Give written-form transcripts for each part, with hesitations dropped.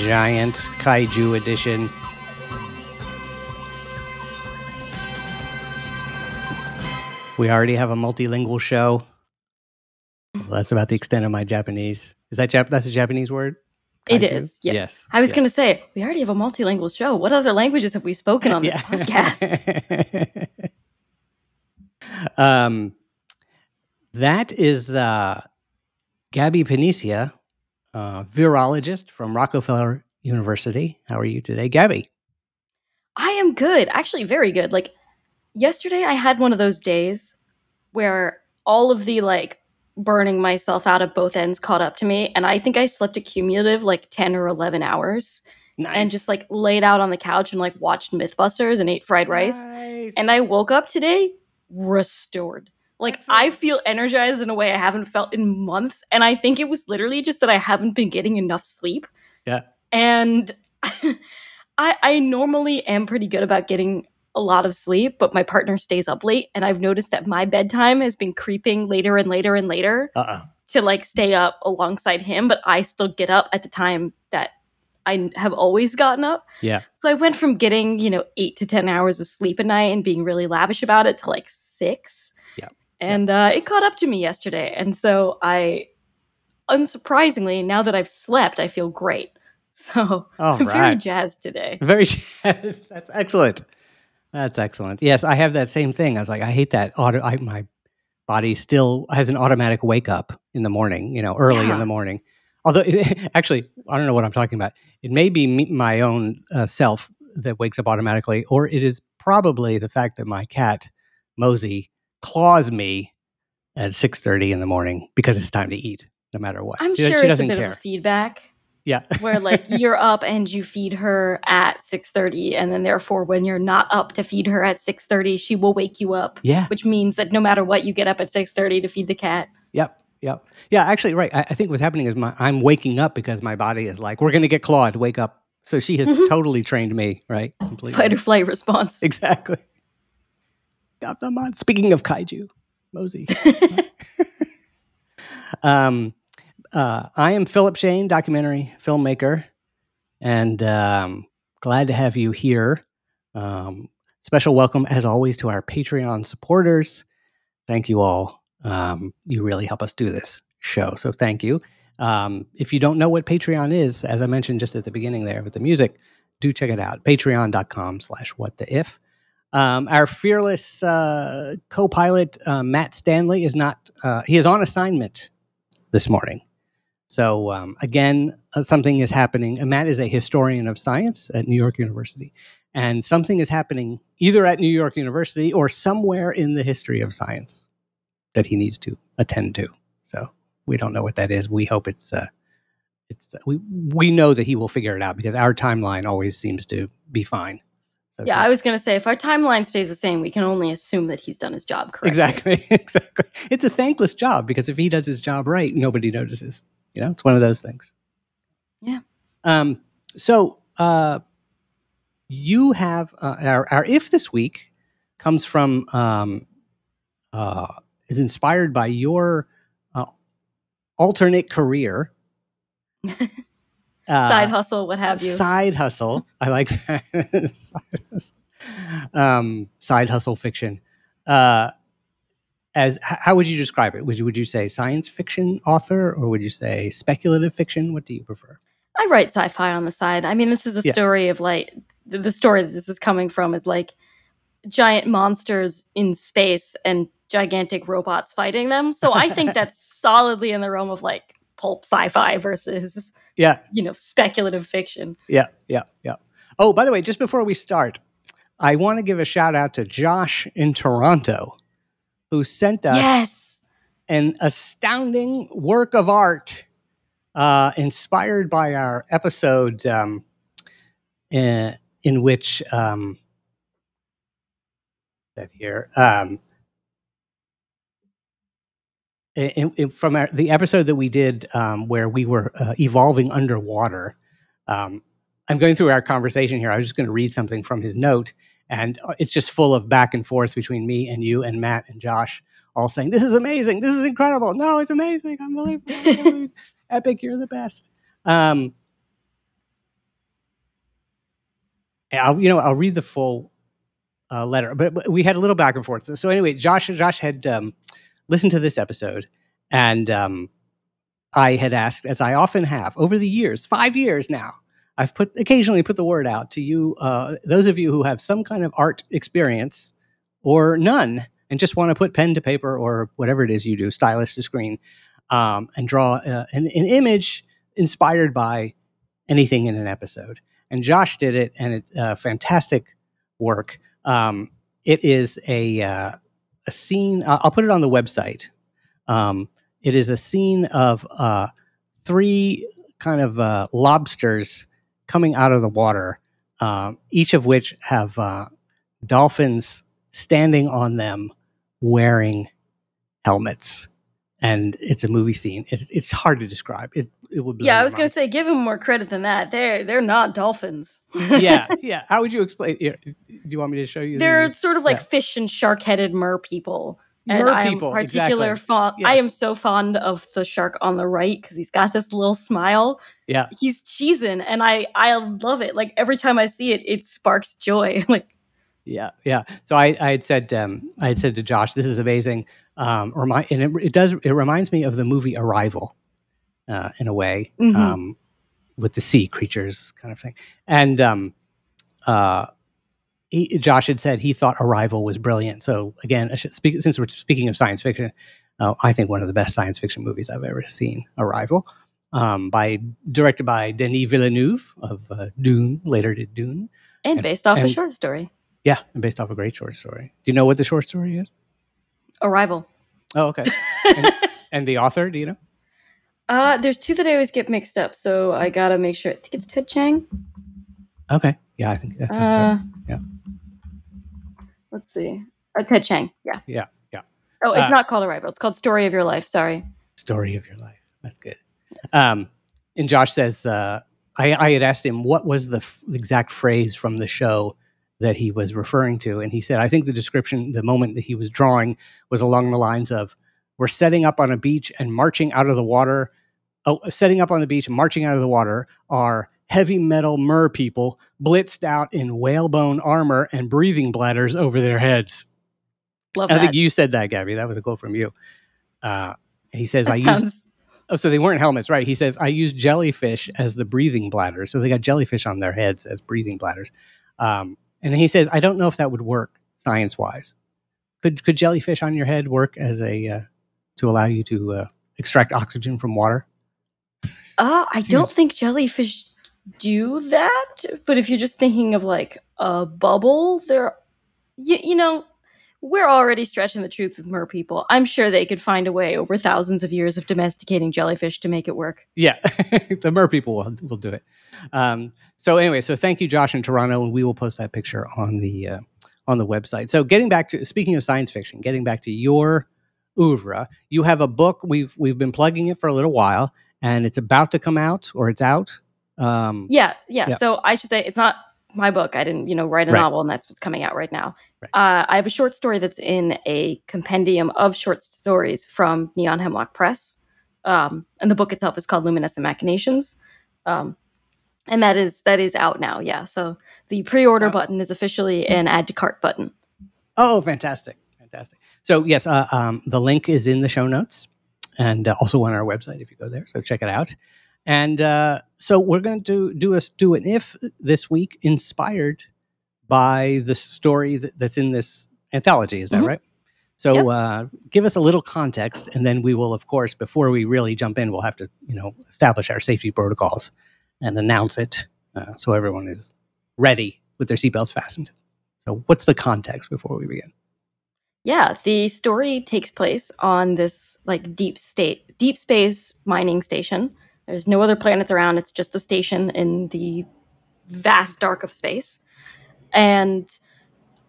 Giant Kaiju edition. We already have a multilingual show. Well, that's about the extent of my Japanese. Is that that's a Japanese word? Kaiju? It is. Yes. I was going to say, we already have a multilingual show. What other languages have we spoken on this podcast? That is Gaby Panicia, virologist from Rockefeller University. How are you today, Gabby? I am good. Actually, very good. Like, yesterday I had one of those days where all of the, like, burning myself out of both ends caught up to me, and I think I slept a cumulative, like, 10 or 11 hours. Nice. And just, like, laid out on the couch and, like, watched Mythbusters and ate fried rice. Nice. And I woke up today restored. Like, absolutely. I feel energized in a way I haven't felt in months. And I think it was literally just that I haven't been getting enough sleep. Yeah. And I normally am pretty good about getting a lot of sleep, but my partner stays up late. And I've noticed that my bedtime has been creeping later and later and later to, like, stay up alongside him. But I still get up at the time that I have always gotten up. Yeah. So I went from getting, 8 to 10 hours of sleep a night and being really lavish about it to, like, 6. And it caught up to me yesterday. And so I, unsurprisingly, now that I've slept, I feel great. So I'm very jazzed today. Very jazzed. That's excellent. That's excellent. Yes, I have that same thing. I was like, I hate that. My body still has an automatic wake up in the morning, early in the morning. Although, actually, I don't know what I'm talking about. It may be my own self that wakes up automatically, or it is probably the fact that my cat, Mosey, claws me at 6:30 in the morning because it's time to eat, no matter what. I'm sure she doesn't care. It's a bit of feedback. Yeah. Where, like, you're up and you feed her at 6:30, and then therefore when you're not up to feed her at 6:30, she will wake you up. Yeah. Which means that no matter what, you get up at 6:30 to feed the cat. Yep. Yeah, actually, right. I think what's happening is I'm waking up because my body is like, we're going to get clawed, wake up. So she has totally trained me, right? Completely. Fight or flight response. Exactly. Speaking of Kaiju, Mosey. I am Philip Shane, documentary filmmaker, and glad to have you here. Special welcome, as always, to our Patreon supporters. Thank you all. You really help us do this show, so thank you. If you don't know what Patreon is, as I mentioned just at the beginning there with the music, do check it out. Patreon.com/whattheif. Our fearless co-pilot, Matt Stanley, is not. He is on assignment this morning. So, again, something is happening. Matt is a historian of science at New York University. And something is happening either at New York University or somewhere in the history of science that he needs to attend to. So we don't know what that is. We hope we know that he will figure it out because our timeline always seems to be fine. So yeah, I was going to say, if our timeline stays the same, we can only assume that he's done his job correctly. Exactly. It's a thankless job because if he does his job right, nobody notices. It's one of those things. Yeah. So you have our if this week comes from is inspired by your alternate career. Side hustle, what have you. Side hustle. I like that. Side hustle. Side hustle fiction. How would you describe it? Would you say science fiction author, or would you say speculative fiction? What do you prefer? I write sci-fi on the side. I mean, this is a story of, like, the story that this is coming from is, like, giant monsters in space and gigantic robots fighting them. So I think that's solidly in the realm of, like, pulp sci-fi versus speculative fiction. Yeah. Oh, by the way, just before we start, I want to give a shout out to Josh in Toronto, who sent us an astounding work of art inspired by our episode in which from the episode that we did where we were evolving underwater. I'm going through our conversation here. I was just going to read something from his note, and it's just full of back and forth between me and you and Matt and Josh, all saying, "This is amazing. This is incredible. No, it's amazing. Unbelievable. Epic. You're the best." I'll read the full letter, but we had a little back and forth. So anyway, Josh had listened to this episode, and I had asked, as I often have over the years, 5 years now, I've occasionally put the word out to you, those of you who have some kind of art experience or none, and just want to put pen to paper or whatever it is you do, stylus to screen, and draw an image inspired by anything in an episode. And Josh did it, and it's fantastic work. It is a scene. I'll put it on the website. It is a scene of three kind of lobsters coming out of the water, each of which have dolphins standing on them wearing helmets. And it's a movie scene. It's hard to describe. It would blow your mind. I was going to say, give them more credit than that. They're not dolphins. Yeah. How would you explain? Do you want me to show you? They're sort of like fish and shark-headed mer people. I am so fond of the shark on the right because he's got this little smile. Yeah, he's cheesing, and I love it. Like every time I see it, it sparks joy. Yeah. So I had said to Josh, "This is amazing." It reminds me of the movie Arrival, in a way, mm-hmm. With the sea creatures kind of thing. And Josh had said he thought Arrival was brilliant. So again, since we're speaking of science fiction, I think one of the best science fiction movies I've ever seen, Arrival, directed by Denis Villeneuve of Dune, later did Dune, and based off a short story. Yeah, and based off a great short story. Do you know what the short story is? Arrival. Oh, okay. And the author, do you know? There's two that I always get mixed up, so I gotta make sure. I think it's Ted Chiang. Okay. Yeah, I think that's yeah. Let's see. Or Ted Chiang. Yeah. Yeah. Oh, it's not called Arrival. It's called Story of Your Life. Sorry. Story of Your Life. That's good. Yes. And Josh says, I had asked him what was the exact phrase from the show that he was referring to. And he said, I think the description, the moment that he was drawing was along the lines of, we're setting up on a beach and marching out of the water. Oh, setting up on the beach and marching out of the water are heavy metal mer people blitzed out in whalebone armor and breathing bladders over their heads. Love that. I think you said that, Gabby. That was a quote from you. He says, so they weren't helmets, right? He says, I used jellyfish as the breathing bladders. So they got jellyfish on their heads as breathing bladders. And he says, I don't know if that would work science-wise. Could jellyfish on your head work as to allow you to extract oxygen from water? I don't think jellyfish do that. But if you're just thinking of like a bubble, we're already stretching the truth with mer people. I'm sure they could find a way over thousands of years of domesticating jellyfish to make it work. Yeah, the mer people will do it. So anyway, so thank you, Josh in Toronto, and we will post that picture on the website. So speaking of science fiction, getting back to your oeuvre, you have a book. We've been plugging it for a little while, and it's about to come out, or it's out. Yeah. So I should say it's not my book. I didn't, write a novel, and that's what's coming out right now. Right. I have a short story that's in a compendium of short stories from Neon Hemlock Press. And the book itself is called Luminescent Machinations. And that is out now. Yeah. So the pre-order button is officially an add to cart button. Oh, fantastic. So yes, the link is in the show notes and also on our website if you go there. So check it out. And so we're going to do an if this week inspired by the story that's in this anthology. Is that right? So give us a little context, and then we will, of course, before we really jump in, we'll have to establish our safety protocols and announce it so everyone is ready with their seatbelts fastened. So what's the context before we begin? Yeah, the story takes place on this like deep space mining station. There's no other planets around. It's just a station in the vast dark of space. And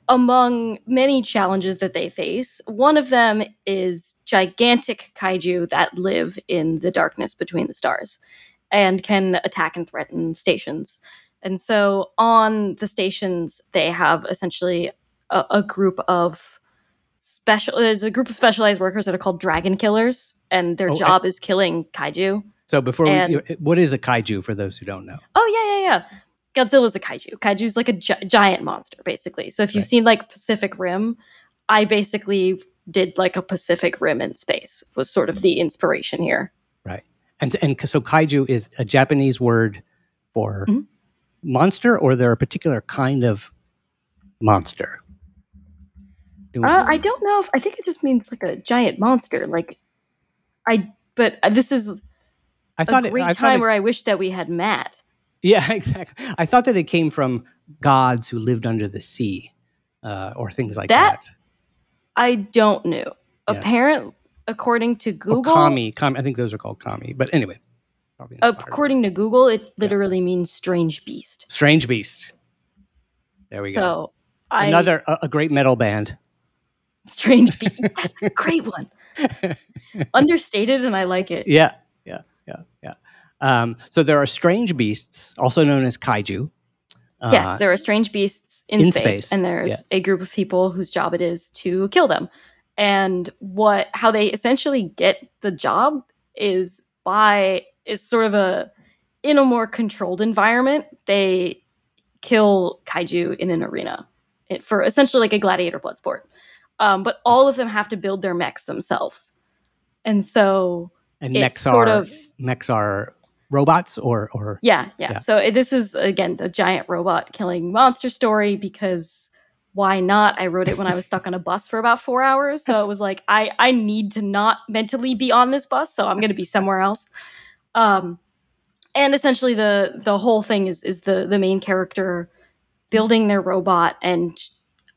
among many challenges that they face, one of them is gigantic kaiju that live in the darkness between the stars and can attack and threaten stations. And so on the stations, they have essentially a group of specialized workers that are called dragon killers, and their job is killing kaiju. So what is a kaiju for those who don't know? Oh, yeah. Godzilla's a kaiju. Kaiju's like a giant monster, basically. So if you've seen like Pacific Rim, I basically did like a Pacific Rim in space was sort of the inspiration here. Right. And so kaiju is a Japanese word for monster, or they're a particular kind of monster? I don't know. I think it just means like a giant monster. But this is a great time where I wish that we had Matt. Yeah, exactly. I thought that it came from gods who lived under the sea, or things like that. I don't know. Yeah. Apparently, according to Google... Kami. I think those are called kami. But anyway. According to Google, it literally means strange beast. Strange beast. There we go. Another great metal band. Strange beast. That's a great one. Understated, and I like it. Yeah. So there are strange beasts, also known as kaiju. Yes, there are strange beasts in space. And there's a group of people whose job it is to kill them. And how they essentially get the job is sort of in a more controlled environment, they kill kaiju in an arena for essentially like a gladiator blood sport. But all of them have to build their mechs themselves. And so... And mechs are robots or... Yeah. So this is, again, the giant robot killing monster story, because why not? I wrote it when I was stuck on a bus for about 4 hours. So it was like, I need to not mentally be on this bus, so I'm going to be somewhere else. And essentially the whole thing is the main character building their robot and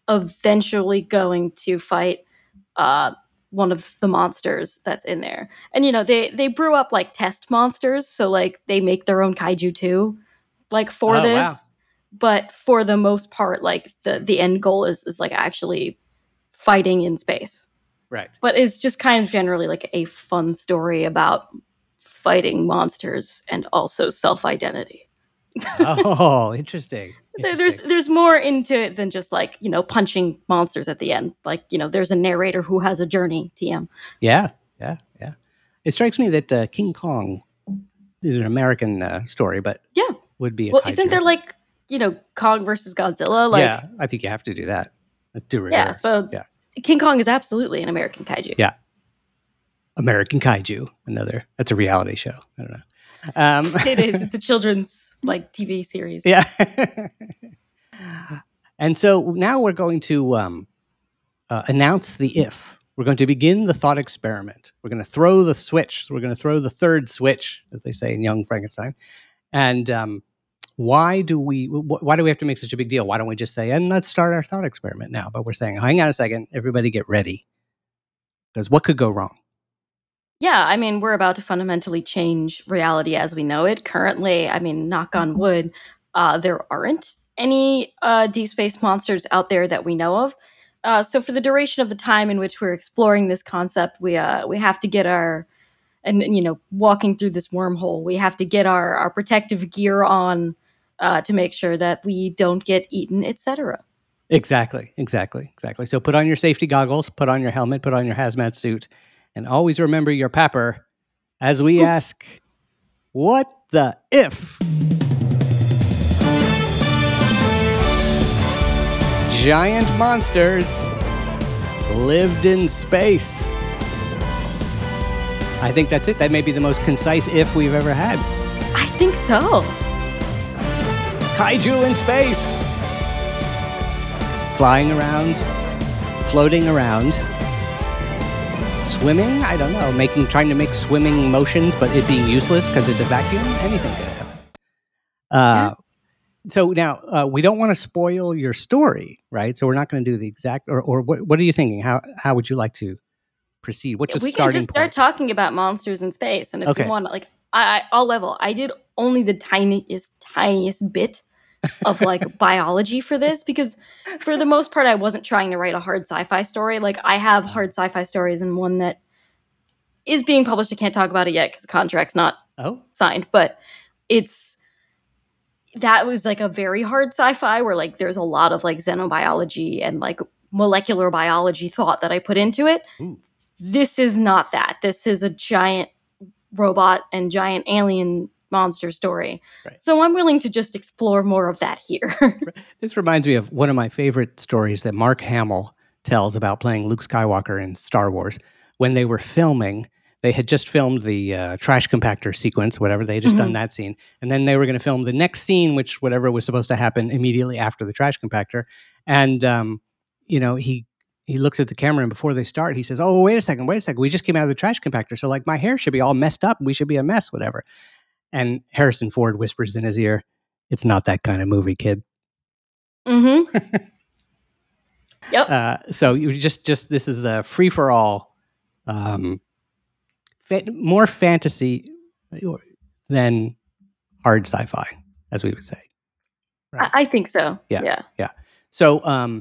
eventually going to fight... one of the monsters that's in there. And, you know, they brew up, like, test monsters, so, like, they make their own kaiju, too, like, for this. Wow. But for the most part, like, the end goal is, like, actually fighting in space. Right. But it's just kind of generally, like, a fun story about fighting monsters and also self-identity. Oh, interesting. There's more into it than just like, you know, punching monsters at the end. Like, you know, there's a narrator who has a journey, TM. Yeah. It strikes me that King Kong is an American story, but would be a kaiju. Isn't there like, you know, Kong versus Godzilla? Like, yeah, I think you have to do that. King Kong is absolutely an American kaiju. Yeah. American Kaiju, that's a reality show. I don't know. It is. It's a children's like TV series. Yeah. And so now we're going to announce the if. We're going to begin the thought experiment. We're going to throw the switch. We're going to throw the third switch, as they say in Young Frankenstein. And why do we have to make such a big deal? Why don't we just say, and let's start our thought experiment now? But we're saying, hang on a second, everybody get ready. Because what could go wrong? Yeah, I mean, we're about to fundamentally change reality as we know it. Currently, I mean, knock on wood, there aren't any deep space monsters out there that we know of. So for the duration of the time in which we're exploring this concept, we have to get walking through this wormhole, we have to get our protective gear on to make sure that we don't get eaten, etc. Exactly. So put on your safety goggles, put on your helmet, put on your hazmat suit. And always remember your papper as we ask, what the if? Giant monsters lived in space. I think that's it. That may be the most concise if we've ever had. I think so. Kaiju in space. Flying around, floating around. Swimming? I don't know. Trying to make swimming motions, but it being useless because it's a vacuum? Anything could happen. So now, we don't want to spoil your story, right? So we're not going to do the exact... Or what are you thinking? How would you like to proceed? What's your starting point? We can just start talking about monsters in space. And if you want, like, I'll level. I did only the tiniest bit of like biology for this, because for the most part I wasn't trying to write a hard sci-fi story. Like I have hard sci-fi stories and one that is being published. I can't talk about it yet because the contract's not signed, but that was like a very hard sci-fi where like there's a lot of like xenobiology and like molecular biology thought that I put into it. Ooh. This is not that. This is a giant robot and giant alien monster story. Right. So I'm willing to just explore more of that here. This reminds me of one of my favorite stories that Mark Hamill tells about playing Luke Skywalker in Star Wars. When they were filming, they had just filmed the trash compactor sequence, whatever. They had just done that scene. And then they were going to film the next scene, which whatever was supposed to happen immediately after the trash compactor. And, you know, he looks at the camera and before they start, he says, oh, wait a second. We just came out of the trash compactor. So like my hair should be all messed up. We should be a mess, whatever. And Harrison Ford whispers in his ear, it's not that kind of movie, kid. Mm-hmm. Yep. So you just this is a free for all. More fantasy than hard sci-fi, as we would say. Right? I think so. Yeah. So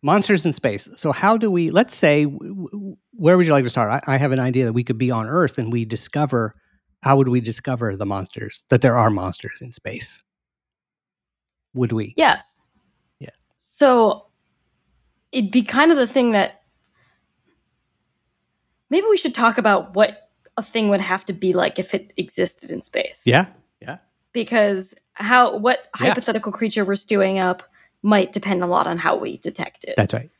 monsters in space. So how do we, let's say, where would you like to start? I have an idea that we could be on Earth and how would we discover the monsters, that there are monsters in space? Would we? Yes. Yeah. So it'd be kind of the thing that, maybe we should talk about what a thing would have to be like if it existed in space. Yeah. Because what hypothetical creature we're stewing up might depend a lot on how we detect it. That's right.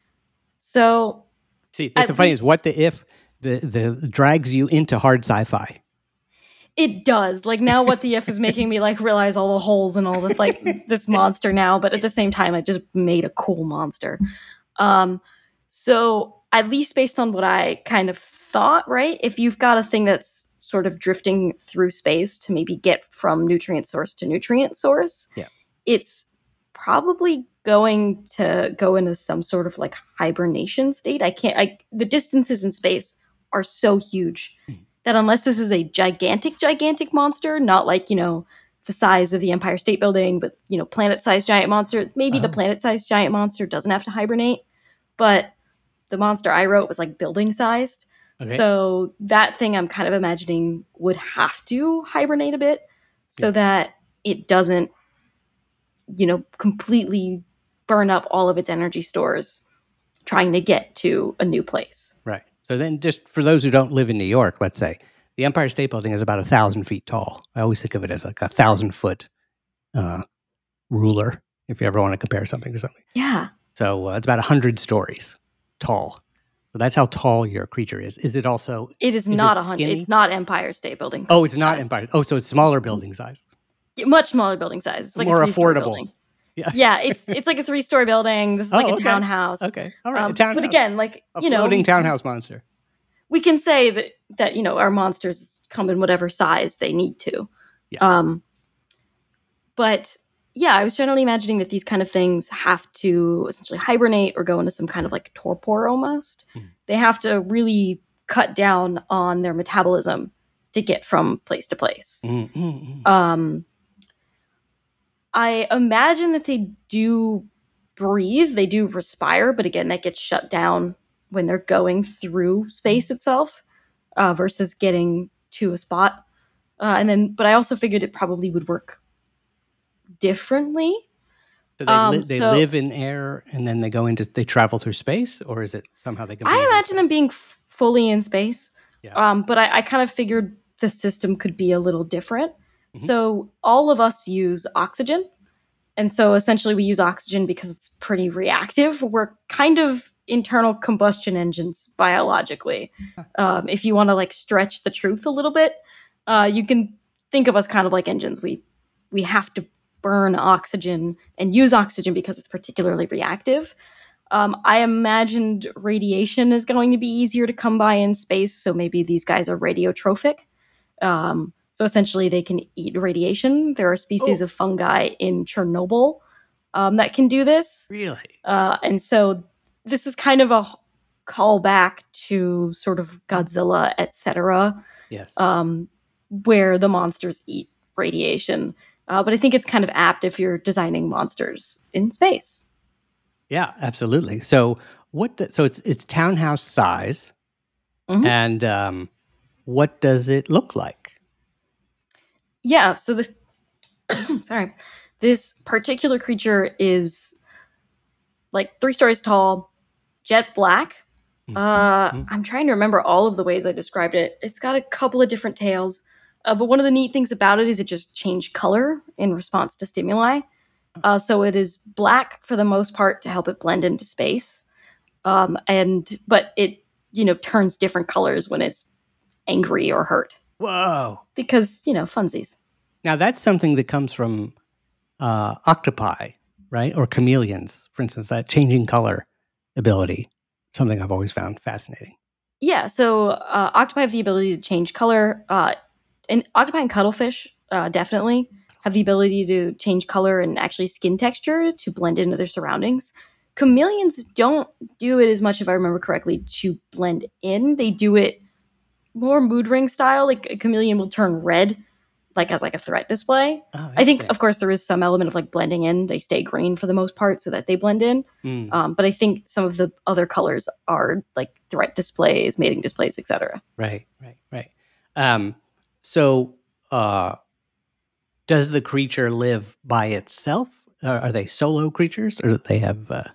So, see, that's the funny is what the if drags you into hard sci-fi. It does. Like now, what the if is making me like realize all the holes and all the like this monster now. But at the same time, I just made a cool monster. So at least based on what I kind of thought, right? If you've got a thing that's sort of drifting through space to maybe get from nutrient source to nutrient source, it's probably going to go into some sort of like hibernation state. The distances in space are so huge that unless this is a gigantic monster, not like, you know, the size of the Empire State Building, but, you know, planet-sized giant monster, maybe the planet-sized giant monster doesn't have to hibernate, but the monster I wrote was like building-sized. Okay. So that thing I'm kind of imagining would have to hibernate a bit so that it doesn't, you know, completely burn up all of its energy stores trying to get to a new place. Right. So then just for those who don't live in New York, let's say, the Empire State Building is about 1,000 feet tall. I always think of it as like 1,000-foot ruler, if you ever want to compare something to something. Yeah. So it's about 100 stories tall. So that's how tall your creature is. Is it also? It is not 100. It's not Empire State Building. Oh, it's not Empire. Oh, so it's smaller building size. Much smaller building size. It's like more affordable. Yeah. It's like a 3-story building. This is like a townhouse. Okay, all right. A townhouse. But again, like you know, floating townhouse monster. We can say that you know our monsters come in whatever size they need to. Yeah. But yeah, I was generally imagining that these kind of things have to essentially hibernate or go into some kind of like torpor almost. Mm. They have to really cut down on their metabolism to get from place to place. I imagine that they do breathe, they do respire, but again, that gets shut down when they're going through space itself versus getting to a spot. But I also figured it probably would work differently. So they live in air and then they travel through space, or is it somehow they can? I imagine them being fully in space. Yeah. But I kind of figured the system could be a little different. Mm-hmm. So all of us use oxygen. And so essentially we use oxygen because it's pretty reactive. We're kind of internal combustion engines biologically. If you want to like stretch the truth a little bit, you can think of us kind of like engines. We have to burn oxygen and use oxygen because it's particularly reactive. I imagined radiation is going to be easier to come by in space, so maybe these guys are radiotrophic. So essentially they can eat radiation. There are species of fungi in Chernobyl that can do this. Really? And so this is kind of a callback to sort of Godzilla, etc. Yes. where the monsters eat radiation. But I think it's kind of apt if you're designing monsters in space. Yeah, absolutely. So so it's townhouse size, and what does it look like? Yeah, so this particular creature is like 3 stories tall, jet black. I'm trying to remember all of the ways I described it. It's got a couple of different tails, but one of the neat things about it is it just changed color in response to stimuli. So it is black for the most part to help it blend into space, but it turns different colors when it's angry or hurt. Whoa! Because funsies. Now that's something that comes from octopi, right? Or chameleons, for instance, that changing color ability. Something I've always found fascinating. Yeah, so octopi have the ability to change color. And octopi and cuttlefish definitely have the ability to change color and actually skin texture to blend into their surroundings. Chameleons don't do it as much, if I remember correctly, to blend in. They do it more mood ring style. Like a chameleon will turn red, like as like a threat display. Oh, I think, of course, there is some element of like blending in. They stay green for the most part so that they blend in. But I think some of the other colors are like threat displays, mating displays, etc. Right. So does the creature live by itself? Are they solo creatures, or do they have pods?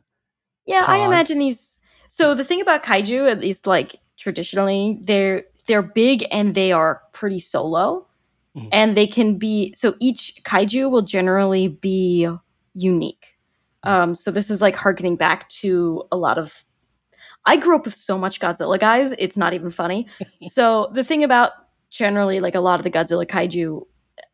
I imagine these. So the thing about kaiju, at least like traditionally, they're big and they are pretty solo. And they can be, so each kaiju will generally be unique. So this is like harkening back to a lot of, I grew up with so much Godzilla, guys, it's not even funny. So the thing about generally like a lot of the Godzilla kaiju,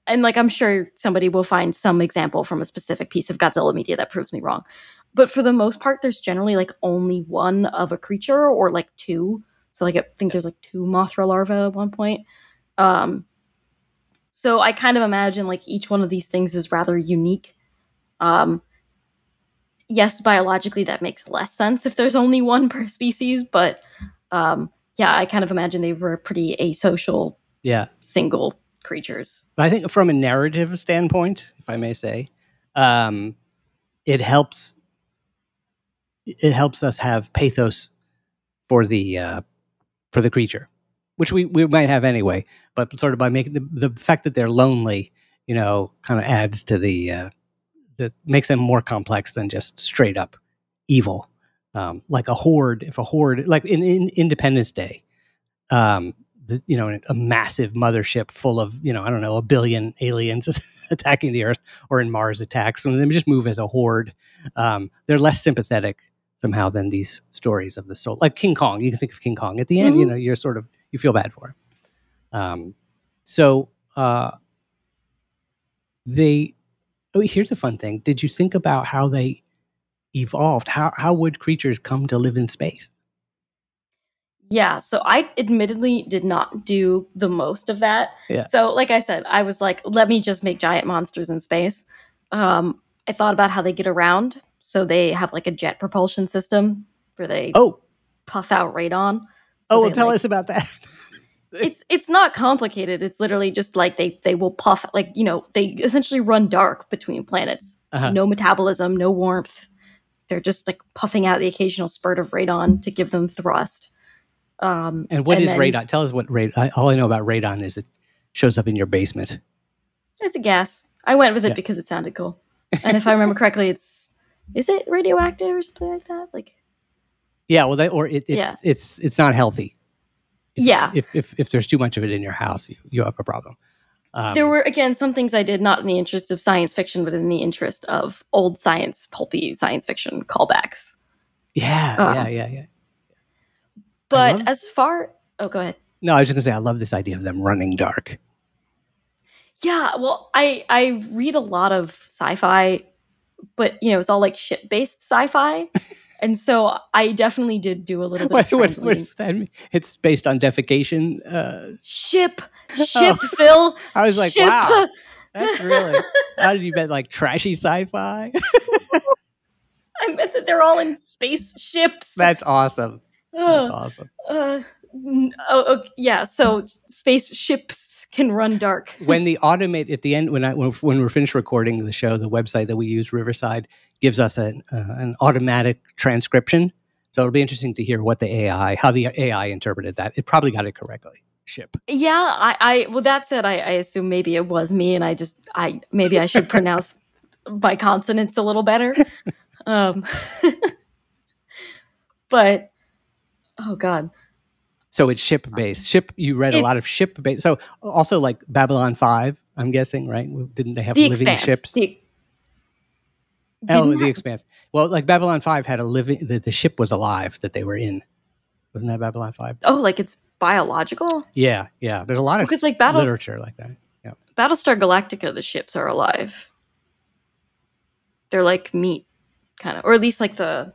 and like I'm sure somebody will find some example from a specific piece of Godzilla media that proves me wrong. But for the most part, there's generally like only one of a creature or like two. So like I think there's like two Mothra larvae at one point. So I kind of imagine like each one of these things is rather unique. Yes, biologically that makes less sense if there's only one per species, but I kind of imagine they were pretty asocial, single creatures. But I think from a narrative standpoint, if I may say, it helps us have pathos for the creature, which we might have anyway, but sort of by making the fact that they're lonely, kind of adds to that makes them more complex than just straight up evil. Like a horde, like in Independence Day, a massive mothership full of, a billion aliens attacking the Earth, or in Mars Attacks, when they just move as a horde. They're less sympathetic somehow than these stories of the soul. Like King Kong, you can think of King Kong. At the end, you're sort of, you feel bad for him. Here's a fun thing. Did you think about how they evolved? How would creatures come to live in space? Yeah, so I admittedly did not do the most of that. Yeah. So like I said, I was like, let me just make giant monsters in space. I thought about how they get around. So they have like a jet propulsion system where they puff out radon. So tell us about that. It's not complicated. It's literally just like they will puff, like, they essentially run dark between planets. No metabolism, no warmth. They're just like puffing out the occasional spurt of radon to give them thrust. Radon? Tell us what radon. All I know about radon is it shows up in your basement. It's a gas. I went with it because it sounded cool. And if I remember correctly, is it radioactive or something like that? Like. Yeah, well, it's not healthy. If there's too much of it in your house, you have a problem. There were, again, some things I did not in the interest of science fiction, but in the interest of old science, pulpy science fiction callbacks. Yeah. But go ahead. No, I was just going to say, I love this idea of them running dark. Yeah, well, I read a lot of sci-fi, but, it's all like ship-based sci-fi. And so I definitely did do a little bit of translating. What does that mean? It's based on defecation. Ship, Phil. I was like, ship. Wow. That's really... How did you bet, like, trashy sci-fi? I meant that they're all in spaceships. That's awesome. Yeah, so spaceships can run dark. When the automate at the end, when we're finished recording the show, the website that we use, Riverside, gives us an automatic transcription. So it'll be interesting to hear how the AI interpreted that. It probably got it correctly. Ship. Yeah, well, that said, I assume maybe it was me, and maybe I should pronounce my consonants a little better. But oh god. So it's ship based. You read a lot of ship based. So also like Babylon 5, I'm guessing, right? Didn't they have living ships? The Expanse. Well, like Babylon 5 had the ship was alive that they were in. Wasn't that Babylon 5? Oh, like it's biological? Yeah, yeah. There's a lot of literature like that. Yeah. Battlestar Galactica, the ships are alive. They're like meat, kind of. Or at least like the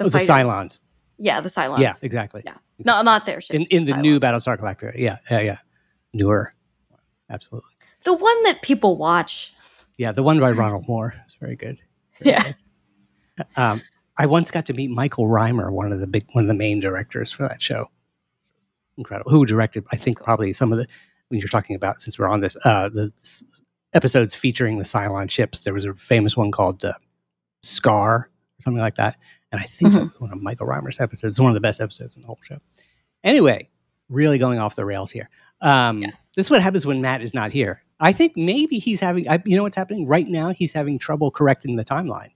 Cylons. Yeah, the Cylons. Yeah, exactly. Yeah. No, not their ships. In the Cylons. New Battlestar Galactica. Yeah, yeah, yeah. Newer. Absolutely. The one that people watch. Yeah, the one by Ronald Moore. It's very good. Very good. I once got to meet Michael Reimer, one of the main directors for that show. Incredible. Who directed, I think, probably some of the, when you're talking about, since we're on this, the episodes featuring the Cylon ships. There was a famous one called Scar, or something like that. And I think one of Michael Reimer's episodes. It's one of the best episodes in the whole show. Anyway, really going off the rails here. This is what happens when Matt is not here. I think maybe he's having, you know what's happening? Right now, he's having trouble correcting the timeline.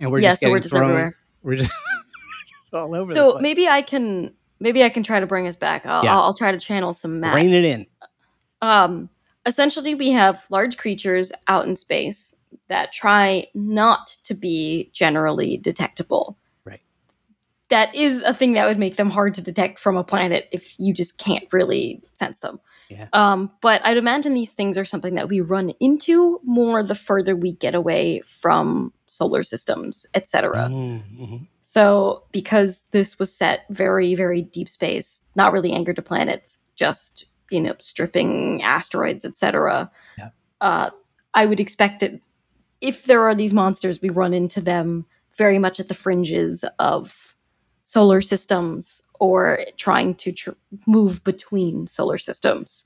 And we're just everywhere. We're just, all over the place. So maybe I can try to bring us back. I'll try to channel some Matt. Rein it in. Essentially, we have large creatures out in space that try not to be generally detectable. Right. That is a thing that would make them hard to detect from a planet if you just can't really sense them. Yeah. But I'd imagine these things are something that we run into more the further we get away from solar systems, etc. Mm-hmm. So because this was set very, very deep space, not really anchored to planets, just, stripping asteroids, etc. Yeah. I would expect that if there are these monsters, we run into them very much at the fringes of solar systems or trying to move between solar systems.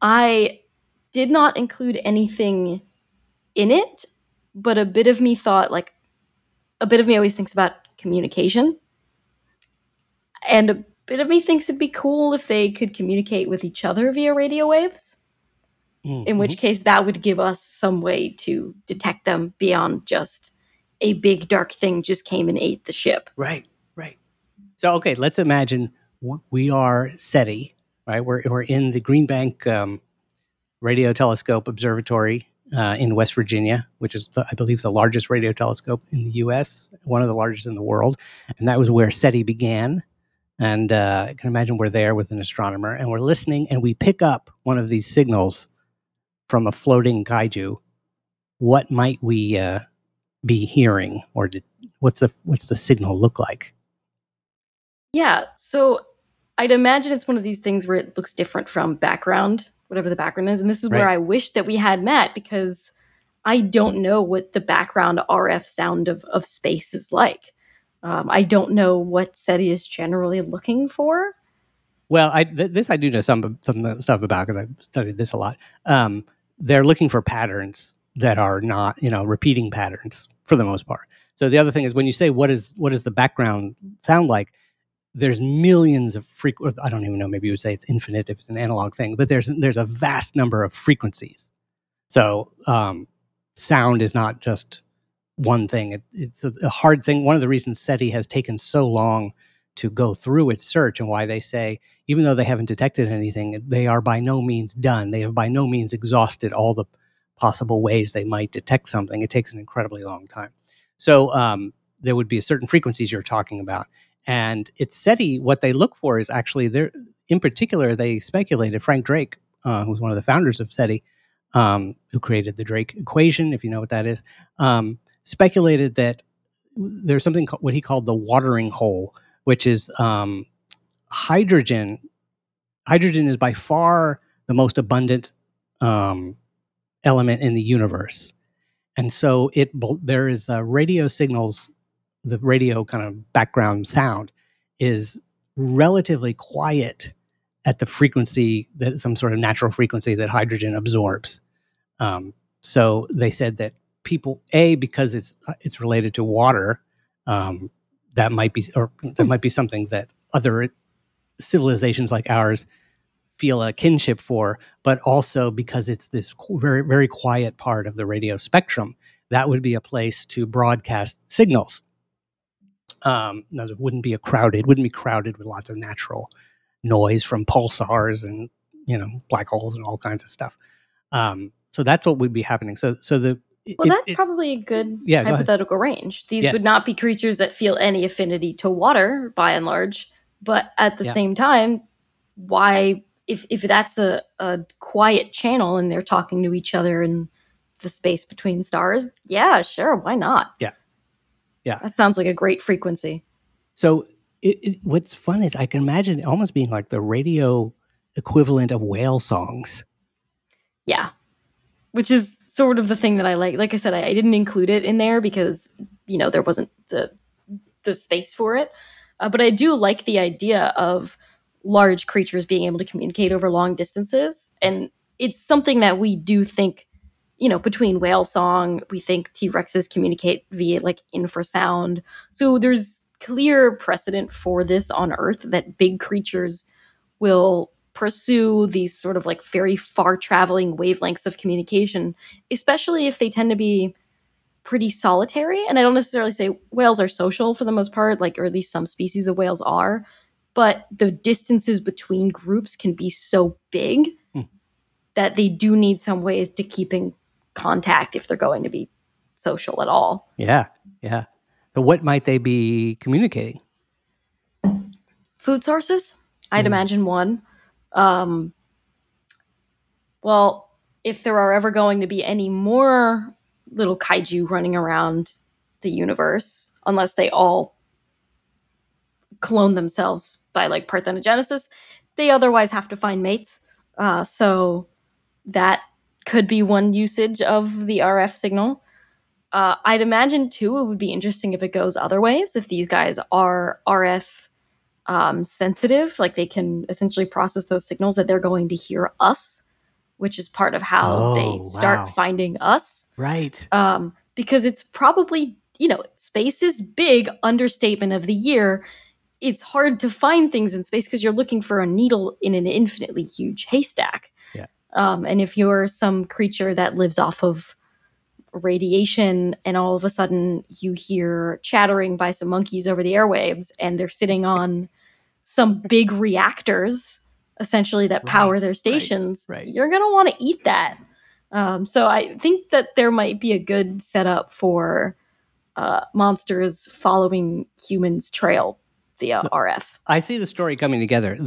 I did not include anything in it, but a bit of me thought, a bit of me always thinks about communication. And a bit of me thinks it'd be cool if they could communicate with each other via radio waves. Mm-hmm. In which case, that would give us some way to detect them beyond just a big dark thing just came and ate the ship. Right. So, okay, let's imagine we are SETI, right? We're in the Green Bank Radio Telescope Observatory in West Virginia, which is, I believe, the largest radio telescope in the U.S., one of the largest in the world. And that was where SETI began. And I can imagine we're there with an astronomer, and we're listening, and we pick up one of these signals from a floating kaiju. What might we be hearing, or what's the signal look like? Yeah, so I'd imagine it's one of these things where it looks different from background, whatever the background is, and this is where I wish that we had Matt, because I don't know what the background RF sound of space is like. I don't know what SETI is generally looking for. Well, this I do know some stuff about, because I've studied this a lot. They're looking for patterns that are not, repeating patterns for the most part. So the other thing is, when you say what is the background sound like, there's millions of frequencies. I don't even know. Maybe you would say it's infinite if it's an analog thing, but there's a vast number of frequencies. So sound is not just one thing. It's a hard thing. One of the reasons SETI has taken so long to go through its search, and why they say, even though they haven't detected anything, they are by no means done. They have by no means exhausted all the possible ways they might detect something. It takes an incredibly long time. So there would be certain frequencies you're talking about. And it's SETI, what they look for is actually, in particular, they speculated, Frank Drake, who's one of the founders of SETI, who created the Drake equation, if you know what that is, speculated that there's something called, what he called the watering hole, which is hydrogen. Hydrogen is by far the most abundant element in the universe. And so there is radio signals, the radio kind of background sound is relatively quiet at the frequency, that some sort of natural frequency that hydrogen absorbs. So they said that people, because it's related to water, that might be something that other civilizations like ours feel a kinship for, but also because it's this very, very quiet part of the radio spectrum, that would be a place to broadcast signals. It wouldn't be crowded with lots of natural noise from pulsars and, black holes and all kinds of stuff. So that's what would be happening. That's probably a good hypothetical range. These would not be creatures that feel any affinity to water by and large, but at the same time, why, if that's a quiet channel and they're talking to each other in the space between stars, sure, why not? Yeah. That sounds like a great frequency. So what's fun is I can imagine it almost being like the radio equivalent of whale songs. Yeah. Which is sort of the thing that I like. Like I said, I didn't include it in there because, there wasn't the space for it. But I do like the idea of large creatures being able to communicate over long distances. And it's something that we do think, between whale song, we think T-Rexes communicate via infrasound. So there's clear precedent for this on Earth, that big creatures will pursue these sort of very far traveling wavelengths of communication, especially if they tend to be pretty solitary. And I don't necessarily say whales are social for the most part, or at least some species of whales are, but the distances between groups can be so big that they do need some ways to keep in contact if they're going to be social at all. Yeah. So what might they be communicating? Food sources? I'd imagine one. Well, if there are ever going to be any more little kaiju running around the universe, unless they all clone themselves by parthenogenesis, they otherwise have to find mates. So that could be one usage of the RF signal. I'd imagine, too, it would be interesting if it goes other ways, if these guys are RF sensitive, they can essentially process those signals that they're going to hear us, which is part of how they start finding us. Right. Because it's probably, space is big, understatement of the year. It's hard to find things in space because you're looking for a needle in an infinitely huge haystack. Yeah. And if you're some creature that lives off of radiation and all of a sudden you hear chattering by some monkeys over the airwaves and they're sitting on some big reactors essentially that power their stations, you're going to want to eat that. So I think that there might be a good setup for monsters following humans' trail via RF. I see the story coming together.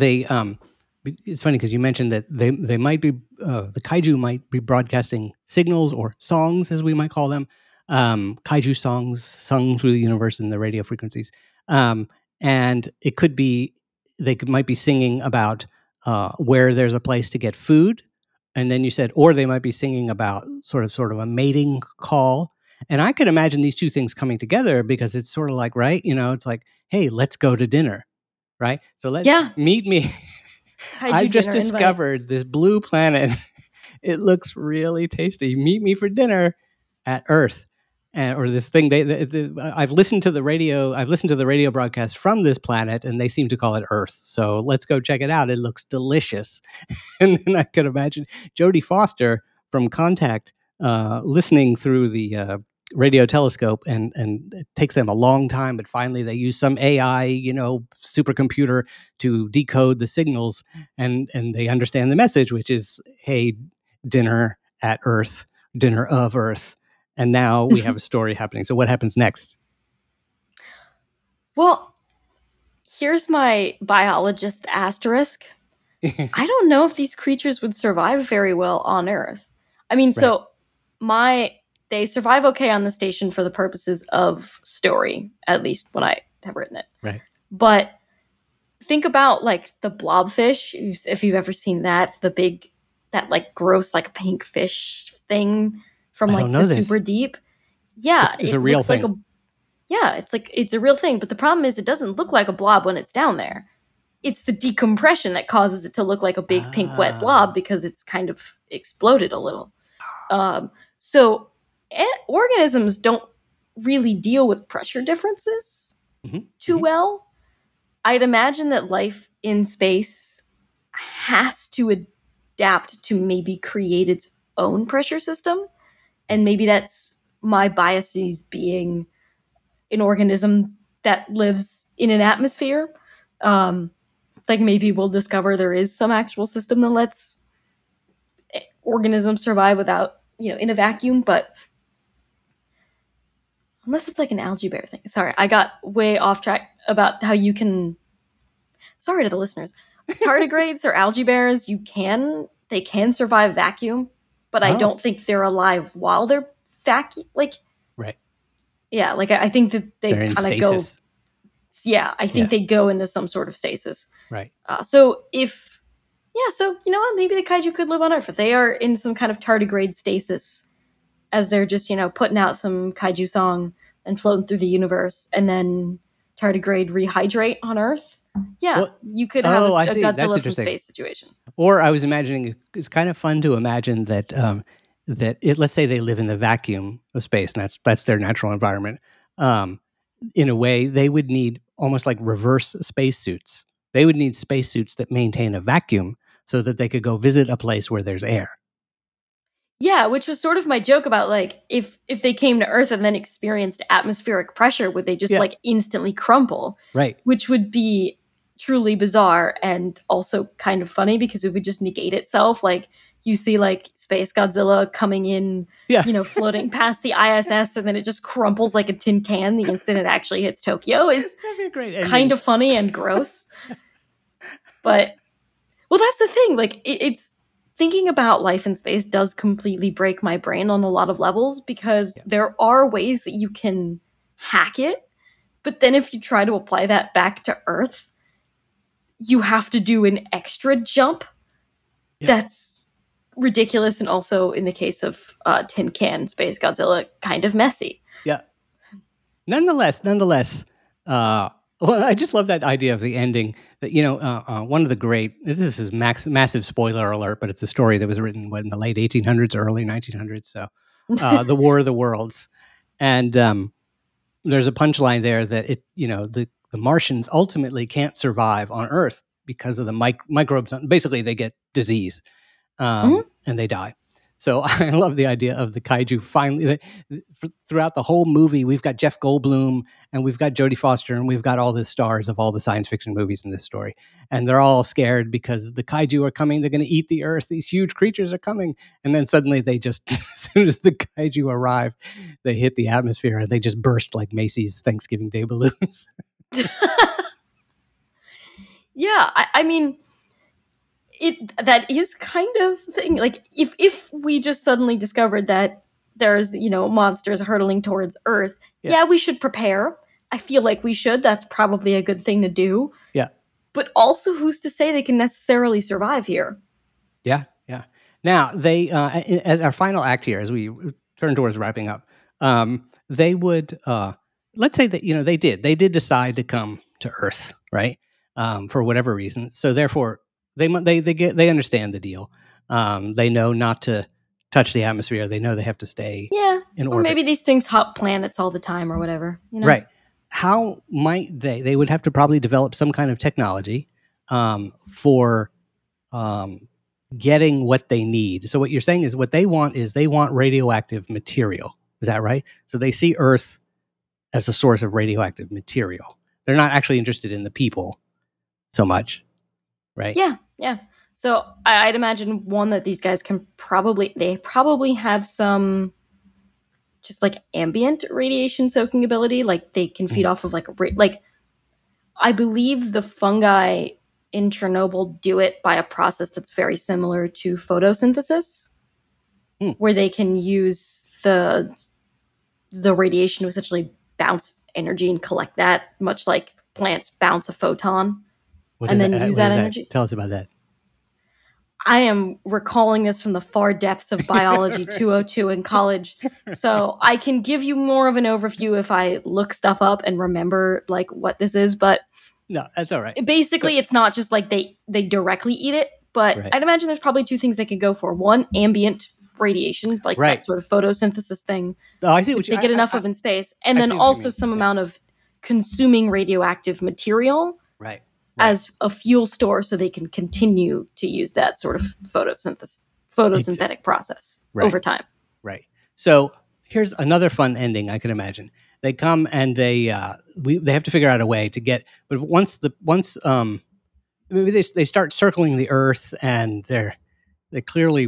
It's funny because you mentioned that they might be, the kaiju might be broadcasting signals or songs, as we might call them, kaiju songs sung through the universe in the radio frequencies. And it could be, might be singing about where there's a place to get food. And then you said, or they might be singing about sort of a mating call. And I could imagine these two things coming together because it's sort of it's like, hey, let's go to dinner, right? So let's meet me. I just discovered this blue planet. It looks really tasty. Meet me for dinner at Earth, or this thing. I've listened to the radio. I've listened to the radio broadcast from this planet, and they seem to call it Earth. So let's go check it out. It looks delicious. And then I could imagine Jodie Foster from Contact listening through the radio telescope, and it takes them a long time, but finally they use some AI, supercomputer to decode the signals, and they understand the message, which is, hey, dinner at Earth, dinner of Earth, and now we have a story happening. So what happens next? Well, here's my biologist asterisk. I don't know if these creatures would survive very well on Earth. I mean, they survive okay on the station for the purposes of story, at least when I have written it. Right. But think about the blobfish, if you've ever seen that, the big, that gross pink fish thing from super deep. Yeah. It's a real thing. It's a real thing. But the problem is it doesn't look like a blob when it's down there. it's the decompression that causes it to look like a big pink wet blob because it's kind of exploded a little. So organisms don't really deal with pressure differences too well. I'd imagine that life in space has to adapt to maybe create its own pressure system. And maybe that's my biases being an organism that lives in an atmosphere. Like maybe we'll discover there is some actual system that lets organisms survive without, you know, in a vacuum, but unless it's like an algae bear thing. Sorry, I got way off track about how you can, sorry to the listeners, tardigrades or algae bears, they can survive vacuum, but I don't think they're alive while they're vacuum, like, right. Yeah. Like I think that they kind of go, they go into some sort of stasis. Right. So, you know what, maybe the kaiju could live on Earth, but they are in some kind of tardigrade stasis as they're just, you know, putting out some kaiju song and floating through the universe, and then tardigrade rehydrate on Earth. Yeah, well, you could have a Godzilla from space situation. Or I was imagining, it's kind of fun to imagine that let's say they live in the vacuum of space, and that's their natural environment. In a way, they would need almost like reverse spacesuits. They would need spacesuits that maintain a vacuum so that they could go visit a place where there's air. Yeah, which was sort of my joke about, like, if they came to Earth and then experienced atmospheric pressure, would they just, like, instantly crumple? Right. Which would be truly bizarre and also kind of funny because it would just negate itself. Like, you see, like, Space Godzilla coming in, you know, floating past the ISS, and then it just crumples like a tin can the instant it actually hits Tokyo is kind of funny and gross. But, well, that's the thing. Like, it's... thinking about life in space does completely break my brain on a lot of levels because there are ways that you can hack it. But then if you try to apply that back to Earth, you have to do an extra jump. Yeah. That's ridiculous. And also in the case of Tin Can Space Godzilla, kind of messy. Yeah. Nonetheless, well, I just love that idea of the ending. You know, one of the great, this is massive spoiler alert, but it's a story that was written in the late 1800s, early 1900s, so The War of the Worlds. And there's a punchline there that, the Martians ultimately can't survive on Earth because of the microbes. Basically, they get disease and they die. So I love the idea of the kaiju finally. Throughout the whole movie, we've got Jeff Goldblum and we've got Jodie Foster and we've got all the stars of all the science fiction movies in this story. And they're all scared because the kaiju are coming. They're going to eat the Earth. These huge creatures are coming. And then suddenly they just, as soon as the kaiju arrive, they hit the atmosphere and they just burst like Macy's Thanksgiving Day balloons. I mean... That is kind of thing. Like if we just suddenly discovered that there's, monsters hurtling towards Earth, we should prepare. I feel like we should. That's probably a good thing to do. Yeah. But also, who's to say they can necessarily survive here? Yeah, yeah. Now, they, as our final act here, as we turn towards wrapping up, they would, let's say that, they did decide to come to Earth, right? For whatever reason. So therefore, They understand the deal. They know not to touch the atmosphere. They know they have to stay in orbit. Or maybe these things hop planets all the time or whatever. Right. How might they? They would have to probably develop some kind of technology for getting what they need. So what you're saying is what they want is radioactive material. Is that right? So they see Earth as a source of radioactive material. They're not actually interested in the people so much. Right. Yeah, yeah. So I'd imagine one that these guys can probably have some just like ambient radiation soaking ability. Like they can feed off of like I believe the fungi in Chernobyl do it by a process that's very similar to photosynthesis, where they can use the radiation to essentially bounce energy and collect that, much like plants bounce a photon. Use that energy. Tell us about that. I am recalling this from the far depths of Biology 202 in college. So I can give you more of an overview if I look stuff up and remember like what this is. But No, that's all right. Basically, so, it's not just like they directly eat it, but right. I'd imagine there's probably two things they could go for. One, ambient radiation, like right. that sort of photosynthesis thing. Oh, I see. Which they get enough of in space. And then also some yeah. amount of consuming radioactive material right. Right. as a fuel store so they can continue to use that sort of photosynthetic process right. over time. Right. So here's another fun ending I can imagine. They come and they have to figure out a way to get. But once they start circling the Earth, and they're clearly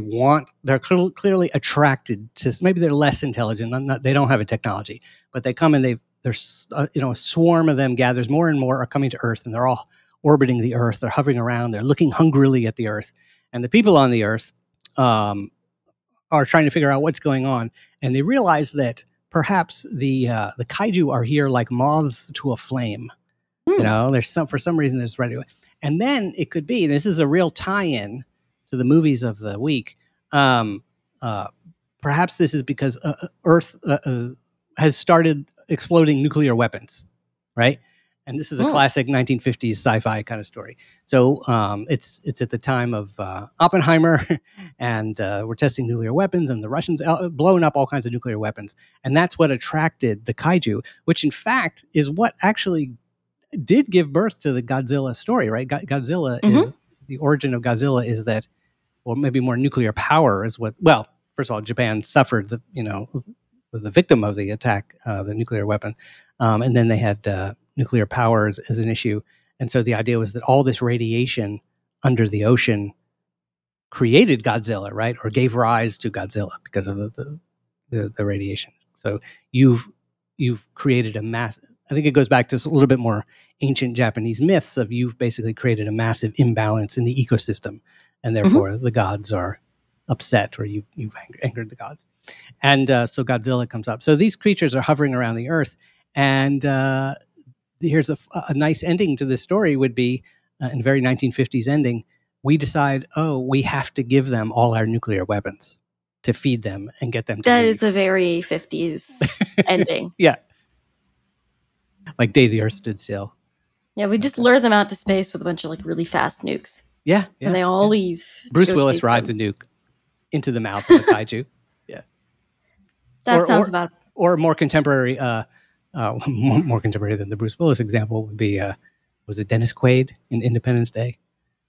attracted to. Maybe they're less intelligent. They don't have a technology, but they come and there's a swarm of them gathers. More and more are coming to Earth, and they're all orbiting the Earth. They're hovering around. They're looking hungrily at the Earth, and the people on the Earth are trying to figure out what's going on, and they realize that. Perhaps the kaiju are here like moths to a flame. You know, for some reason there's right away. And then it could be, and this is a real tie-in to the movies of the week. Perhaps this is because Earth has started exploding nuclear weapons, right? And this is a classic 1950s sci-fi kind of story. So it's at the time of Oppenheimer, and we're testing nuclear weapons, and the Russians blowing up all kinds of nuclear weapons. And that's what attracted the kaiju, which in fact is what actually did give birth to the Godzilla story, right? Godzilla is, the origin of Godzilla is that, or maybe more nuclear power is what, well, first of all, Japan suffered the, you know, was the victim of the attack, the nuclear weapon. And then they had... nuclear power is an issue. And so the idea was that all this radiation under the ocean created Godzilla, right? Or gave rise to Godzilla because of the radiation. So you've created a mass. I think it goes back to a little bit more ancient Japanese myths of you've basically created a massive imbalance in the ecosystem. And therefore the gods are upset, or you've angered the gods. And so Godzilla comes up. So these creatures are hovering around the Earth, and here's a nice ending to this story would be, in a very 1950s ending, we decide, we have to give them all our nuclear weapons to feed them and get them to That leave. Is a very 50s ending. Yeah. Like Day the Earth Stood Still. Yeah, we just lure them out to space with a bunch of like really fast nukes. Yeah. And they all leave. Bruce Willis rides a nuke into the mouth of the kaiju. Yeah. That sounds about it. Or more contemporary... more contemporary than the Bruce Willis example would be, was it Dennis Quaid in Independence Day?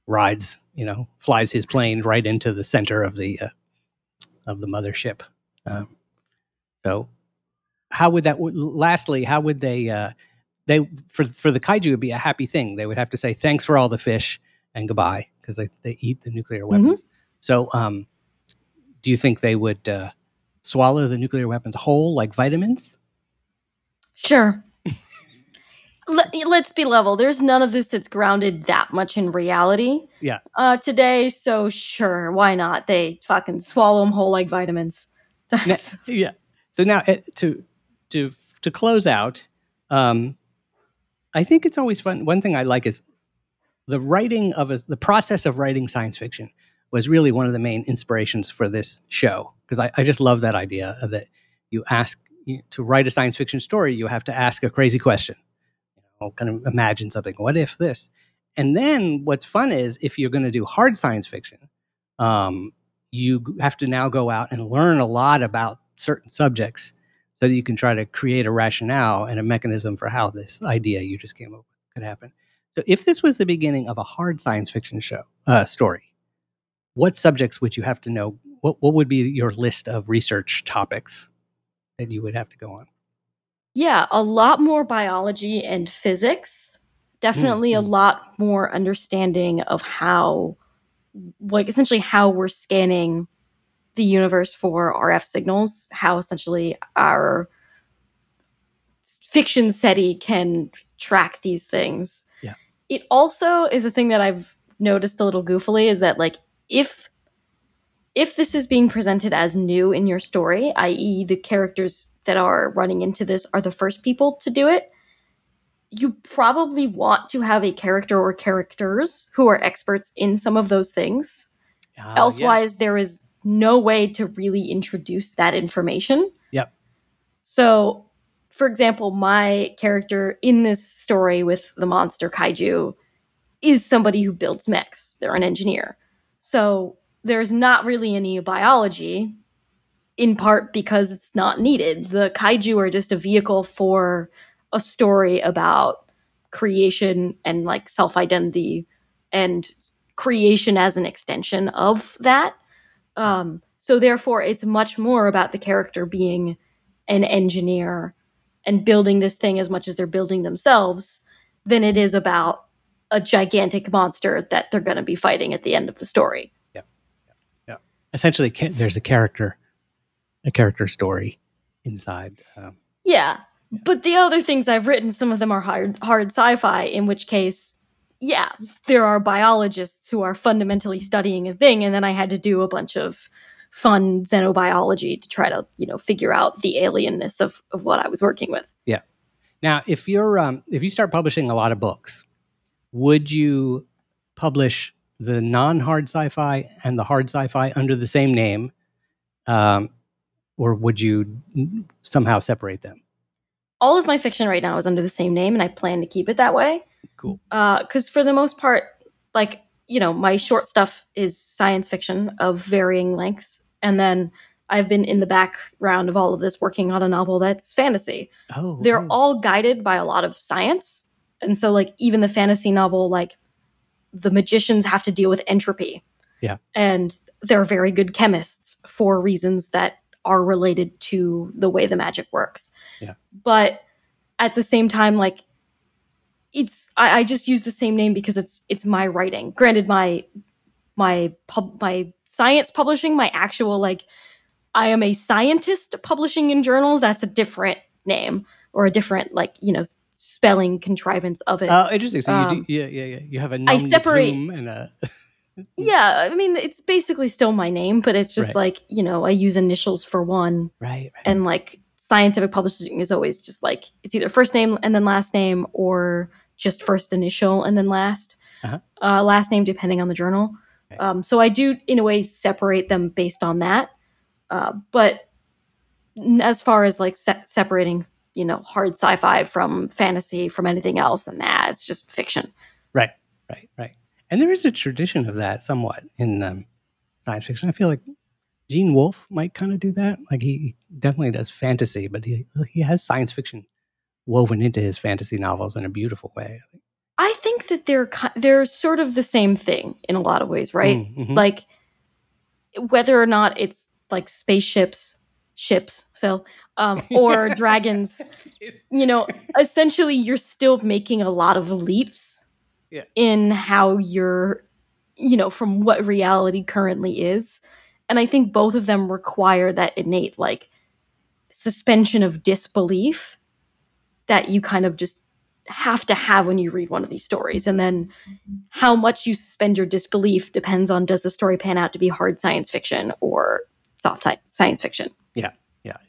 Flies his plane right into the center of the mothership. So how would that, lastly, how would they for the kaiju would be a happy thing. They would have to say, thanks for all the fish and goodbye, because they eat the nuclear weapons. So do you think they would swallow the nuclear weapons whole like vitamins? Sure. Let's be level. There's none of this that's grounded that much in reality today. So sure, why not? They fucking swallow them whole like vitamins. So now to close out, I think it's always fun. One thing I like is the writing of the process of writing science fiction was really one of the main inspirations for this show, because I just love that idea that you ask. To write a science fiction story, you have to ask a crazy question. Kind of imagine something. What if this? And then what's fun is if you're going to do hard science fiction, you have to now go out and learn a lot about certain subjects so that you can try to create a rationale and a mechanism for how this idea you just came up with could happen. So if this was the beginning of a hard science fiction story, what subjects would you have to know? What would be your list of research topics that you would have to go on? Yeah, a lot more biology and physics. Definitely a lot more understanding of how, like, essentially how we're scanning the universe for RF signals, how essentially our fiction SETI can track these things. Yeah. It also is a thing that I've noticed a little goofily is that, like, if this is being presented as new in your story, i.e. the characters that are running into this are the first people to do it, you probably want to have a character or characters who are experts in some of those things. Elsewise, there is no way to really introduce that information. Yep. So for example, my character in this story with the monster kaiju is somebody who builds mechs. They're an engineer. So there's not really any biology, in part because it's not needed. The kaiju are just a vehicle for a story about creation and like self-identity and creation as an extension of that. So therefore, it's much more about the character being an engineer and building this thing as much as they're building themselves than it is about a gigantic monster that they're going to be fighting at the end of the story. Yeah. Yeah. Essentially, there's a character story inside. Yeah. But the other things I've written, some of them are hard sci-fi, in which case, yeah, there are biologists who are fundamentally studying a thing. And then I had to do a bunch of fun xenobiology to try to, figure out the alienness of what I was working with. Yeah. Now, if you're if you start publishing a lot of books, would you publish the non-hard sci-fi and the hard sci-fi under the same name, or would you somehow separate them? All of my fiction right now is under the same name, and I plan to keep it that way. Cool. Because for the most part, my short stuff is science fiction of varying lengths. And then I've been in the background of all of this working on a novel that's fantasy. Oh, they're all guided by a lot of science. And so, even the fantasy novel, the magicians have to deal with entropy. Yeah. And they're very good chemists for reasons that are related to the way the magic works. Yeah. But at the same time, I just use the same name because it's my writing. Granted, my science publishing, my actual, I am a scientist publishing in journals, that's a different name or a different, spelling contrivance of it. Oh, interesting. So you do, yeah. You have a nom de plume and a... Yeah, I mean, it's basically still my name, but it's just I use initials for one. Right. And scientific publishing is always just it's either first name and then last name or just first initial and then last. Uh-huh. Last name depending on the journal. Right. So I do, in a way, separate them based on that. But as far as separating, hard sci-fi from fantasy from anything else, and it's just fiction. Right. And there is a tradition of that somewhat in science fiction. I feel like Gene Wolfe might kind of do that. He definitely does fantasy, but he has science fiction woven into his fantasy novels in a beautiful way. I think that they're sort of the same thing in a lot of ways, right? Mm-hmm. Whether or not it's spaceships, Phil, or dragons, essentially you're still making a lot of leaps. Yeah. In how you're, from what reality currently is. And I think both of them require that innate, suspension of disbelief that you kind of just have to have when you read one of these stories. And then how much you suspend your disbelief depends on, does the story pan out to be hard science fiction or soft science fiction? Yeah,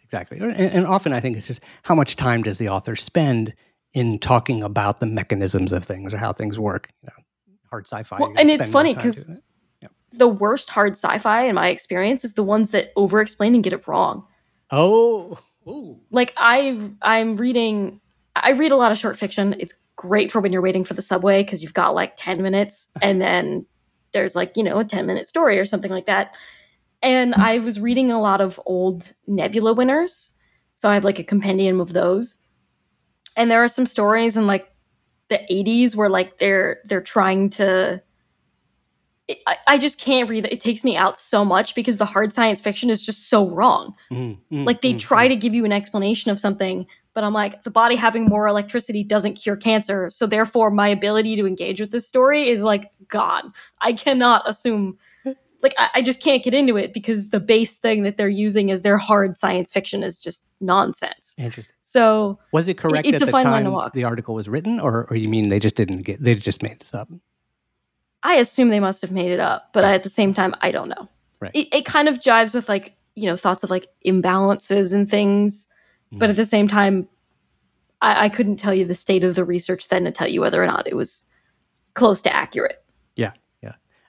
exactly. And often I think it's just how much time does the author spend in talking about the mechanisms of things or how things work. Hard sci-fi. Well, and it's funny because the worst hard sci-fi in my experience is the ones that over-explain and get it wrong. Oh. Ooh. I read a lot of short fiction. It's great for when you're waiting for the subway because you've got 10 minutes and then there's a 10-minute story or something like that. And I was reading a lot of old Nebula winners. So I have a compendium of those. And there are some stories in the 80s where they're trying to... I just can't read it. It takes me out so much because the hard science fiction is just so wrong. They try to give you an explanation of something, but I'm the body having more electricity doesn't cure cancer. So therefore my ability to engage with this story is gone. I cannot assume... I just can't get into it because the base thing that they're using as their hard science fiction is just nonsense. Interesting. So was it correct at the time the article was written, or you mean they just made this up? I assume they must have made it up, but at the same time, I don't know. Right. It kind of jives with thoughts of imbalances and things, but at the same time, I couldn't tell you the state of the research then to tell you whether or not it was close to accurate. Yeah.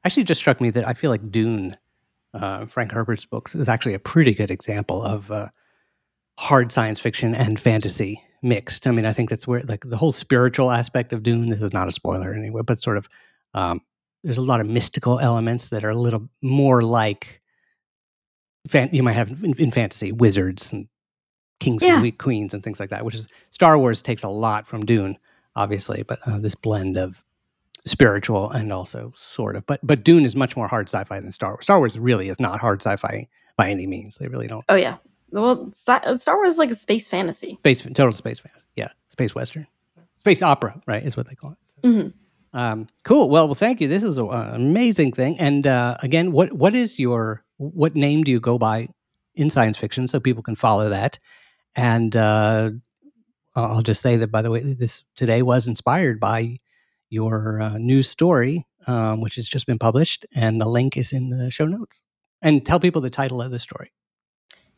Actually, it just struck me that I feel like Dune, Frank Herbert's books, is actually a pretty good example of hard science fiction and fantasy mixed. I mean, I think that's where like the whole spiritual aspect of Dune, this is not a spoiler anyway, but sort of there's a lot of mystical elements that are a little more like you might have in fantasy, wizards and kings and queens and things like that, which is Star Wars takes a lot from Dune, obviously, but this blend of spiritual and also sort of, but Dune is much more hard sci-fi than Star Wars. Star Wars really is not hard sci-fi by any means. They really don't. Oh yeah, well, Star Wars is like a space fantasy, total space fantasy. Yeah, space western, space opera, right? Is what they call it. Mm-hmm. Cool. Well, thank you. This is an amazing thing. And again, what is your what name do you go by in science fiction so people can follow that? And I'll just say that by the way, this today was inspired by your new story, which has just been published, and the link is in the show notes. And tell people the title of the story.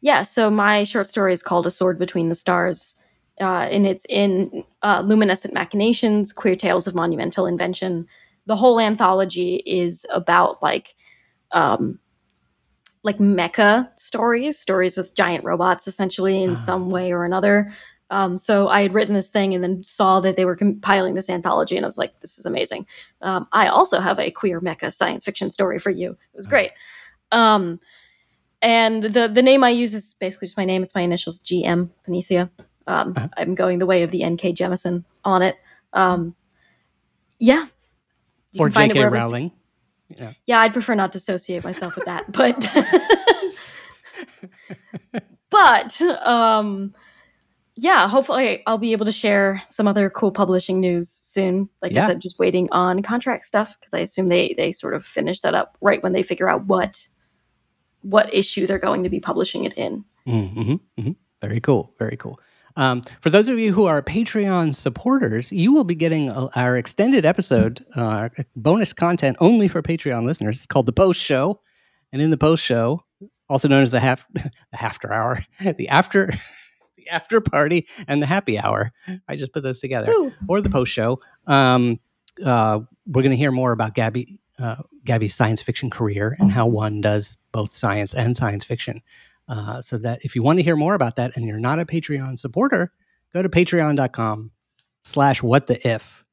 Yeah, so my short story is called A Sword Between the Stars, and it's in Luminescent Machinations, Queer Tales of Monumental Invention. The whole anthology is about like mecha stories, stories with giant robots, essentially, in some way or another. So I had written this thing and then saw that they were compiling this anthology, and I was like, this is amazing. I also have a queer mecha science fiction story for you. It was great. And the name I use is basically just my name. It's my initials, GM Panicia. I'm going the way of the NK Jemisin on it. Yeah. You or JK Rowling. Yeah. Yeah, I'd prefer not to associate myself with that. But, but, yeah, hopefully I'll be able to share some other cool publishing news soon. Like I said, just waiting on contract stuff because I assume they sort of finish that up right when they figure out what issue they're going to be publishing it in. Mm-hmm, mm-hmm. Very cool, very cool. For those of you who are Patreon supporters, you will be getting our extended episode, bonus content only for Patreon listeners. It's called The Post Show. And in The Post Show, also known as the after party and the happy hour. I just put those together. Ooh. Or the post show. We're going to hear more about Gaby's science fiction career and how one does both science and science fiction. So that if you want to hear more about that and you're not a Patreon supporter, go to patreon.com/whattheif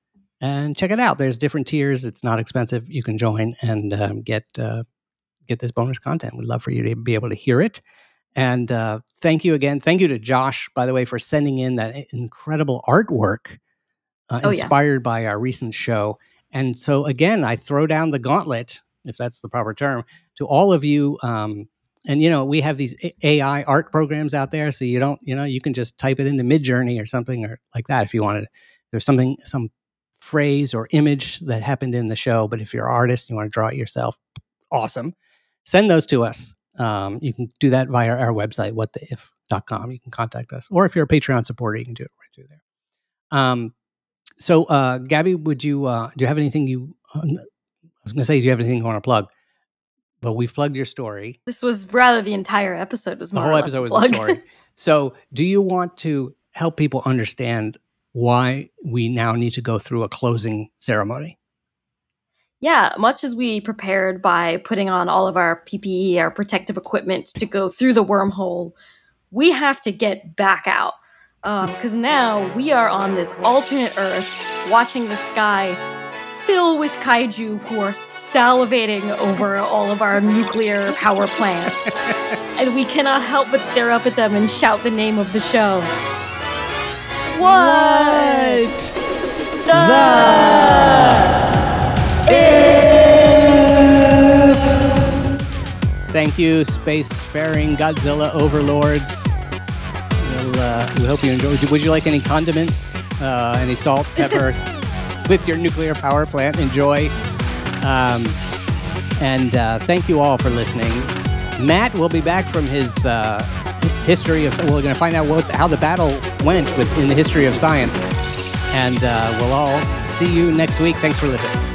and check it out. There's different tiers. It's not expensive. You can join and get this bonus content. We'd love for you to be able to hear it. And thank you again. Thank you to Josh, by the way, for sending in that incredible artwork inspired by our recent show. And so, again, I throw down the gauntlet, if that's the proper term, to all of you. And, you know, we have these AI art programs out there. So you don't, you know, you can just type it into Midjourney or something or like that if you wanted. There's something, some phrase or image that happened in the show. But if you're an artist and you want to draw it yourself, awesome. Send those to us. You can do that via our website, whattheif.com. You can contact us. Or if you're a Patreon supporter, you can do it right through there. So, Gaby, would you, do you have anything you, I was going to say, do you have anything you want to plug? But we've plugged your story. This was rather the entire episode was more the whole episode was a story. So do you want to help people understand why we now need to go through a closing ceremony? Yeah, much as we prepared by putting on all of our PPE, our protective equipment to go through the wormhole, we have to get back out. Because now we are on this alternate Earth watching the sky fill with kaiju who are salivating over all of our nuclear power plants. And we cannot help but stare up at them and shout the name of the show. What? The... Thank you, spacefaring Godzilla overlords. We hope you enjoyed. Would you like any condiments? Any salt, pepper with your nuclear power plant? Enjoy. Thank you all for listening. Matt will be back from his history of... Well, we're going to find out how the battle went in the history of science. And we'll all see you next week. Thanks for listening.